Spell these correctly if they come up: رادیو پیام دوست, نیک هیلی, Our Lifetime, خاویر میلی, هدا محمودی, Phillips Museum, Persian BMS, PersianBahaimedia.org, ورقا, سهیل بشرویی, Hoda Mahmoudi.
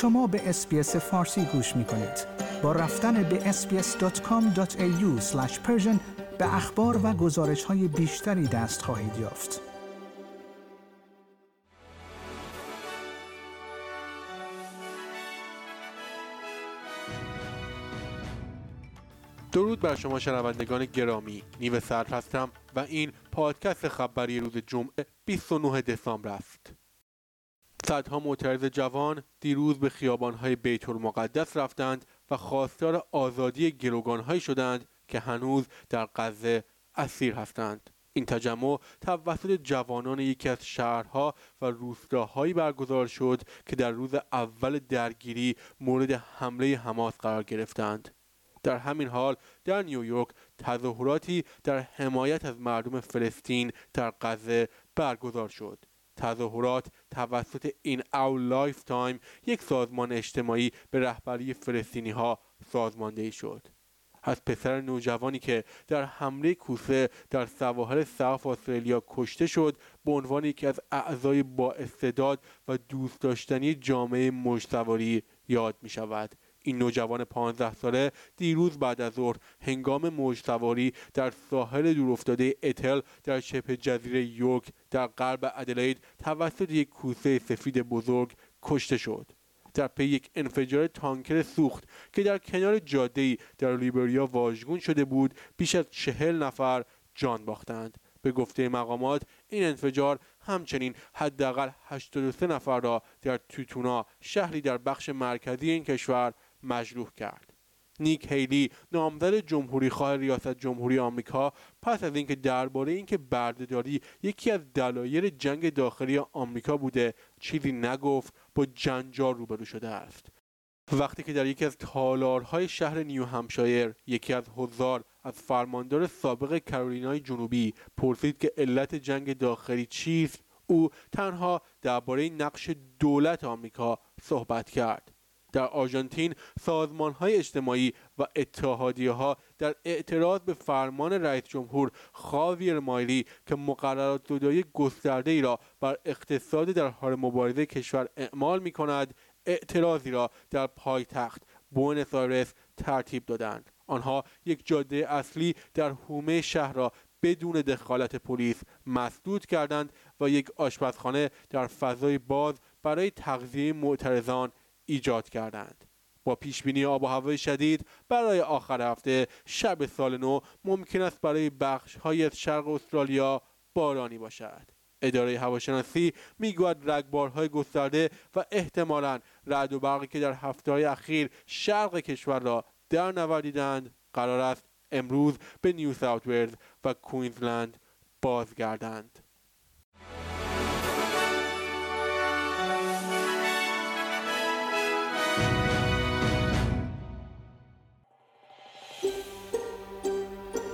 شما به اس‌بی‌اس فارسی گوش می‌کنید. با رفتن به sbs.com.au/persian به اخبار و گزارش‌های بیشتری دست خواهید یافت. درود بر شما شنوندگان گرامی، نیو سر هستم و این پادکست خبری روز جمعه 29 دسامبر است. صدها معترض جوان دیروز به خیابان‌های بیت المقدس رفتند و خواستار آزادی گروگان‌هایی شدند که هنوز در غزه اسیر هستند. این تجمع توسط جوانان یکی از شهرها و روستاهایی برگزار شد که در روز اول درگیری مورد حمله حماس قرار گرفتند. در همین حال در نیویورک تظاهراتی در حمایت از مردم فلسطین در غزه برگزار شد. تظاهرات توسط این Our Lifetime یک سازمان اجتماعی به رهبری فلسطینی‌ها سازماندهی شد. از پسر نوجوانی که در حمله کوسه در سواحل ساوت استرالیا کشته شد به عنوان یکی از اعضای بااستعداد و دوست داشتنی جامعه مجتمعی یاد می‌شود. این نوجوان 15 ساله دیروز بعد از ظهر هنگام موج سواری در ساحل دورافتاده اتل در شبه جزیره یورک در غرب ادلید توسط یک کوسه سفید بزرگ کشته شد. در پی یک انفجار تانکر سوخت که در کنار جاده‌ای در لیبریا واژگون شده بود، بیش از 40 نفر جان باختند. به گفته مقامات این انفجار همچنین حداقل 83 نفر را در توتونا، شهری در بخش مرکزی این کشور، مجروح کرد. نیک هیلی، نامزد جمهوری‌خواه ریاست جمهوری آمریکا، پس از اینکه درباره اینکه بردهداری یکی از دلایل جنگ داخلی آمریکا بوده چیزی نگفت، با جنجال روبرو شده است. وقتی که در یکی از تالارهای شهر نیو همشایر یکی از حضار از فرماندار سابق کارولینای جنوبی پرسید که علت جنگ داخلی چیست، او تنها درباره نقش دولت آمریکا صحبت کرد. در آرژانتین سازمان‌های اجتماعی و اتحادیه‌ها در اعتراض به فرمان رئیس جمهور خاویر میلی که مقررات زدایی گسترده‌ای را بر اقتصاد در حال مبارزه کشور اعمال می‌کند، اعتراضی را در پایتخت بوئنوس آیرس ترتیب دادند. آنها یک جاده اصلی در حومه شهر را بدون دخالت پلیس مسدود کردند و یک آشپزخانه در فضای باز برای تغذیه معترضان ایجاد کردند. با پیشبینی آب و هوای شدید برای آخر هفته شب سال نو ممکن است برای بخش‌های از شرق استرالیا بارانی باشد. اداره هواشناسی میگوید رگبارهای گسترده و احتمالاً رعد و برقی که در هفته‌های اخیر شرق کشور را در نوردیدند قرار است امروز به نیو ساوت ولز و کوینزلند بازگردند.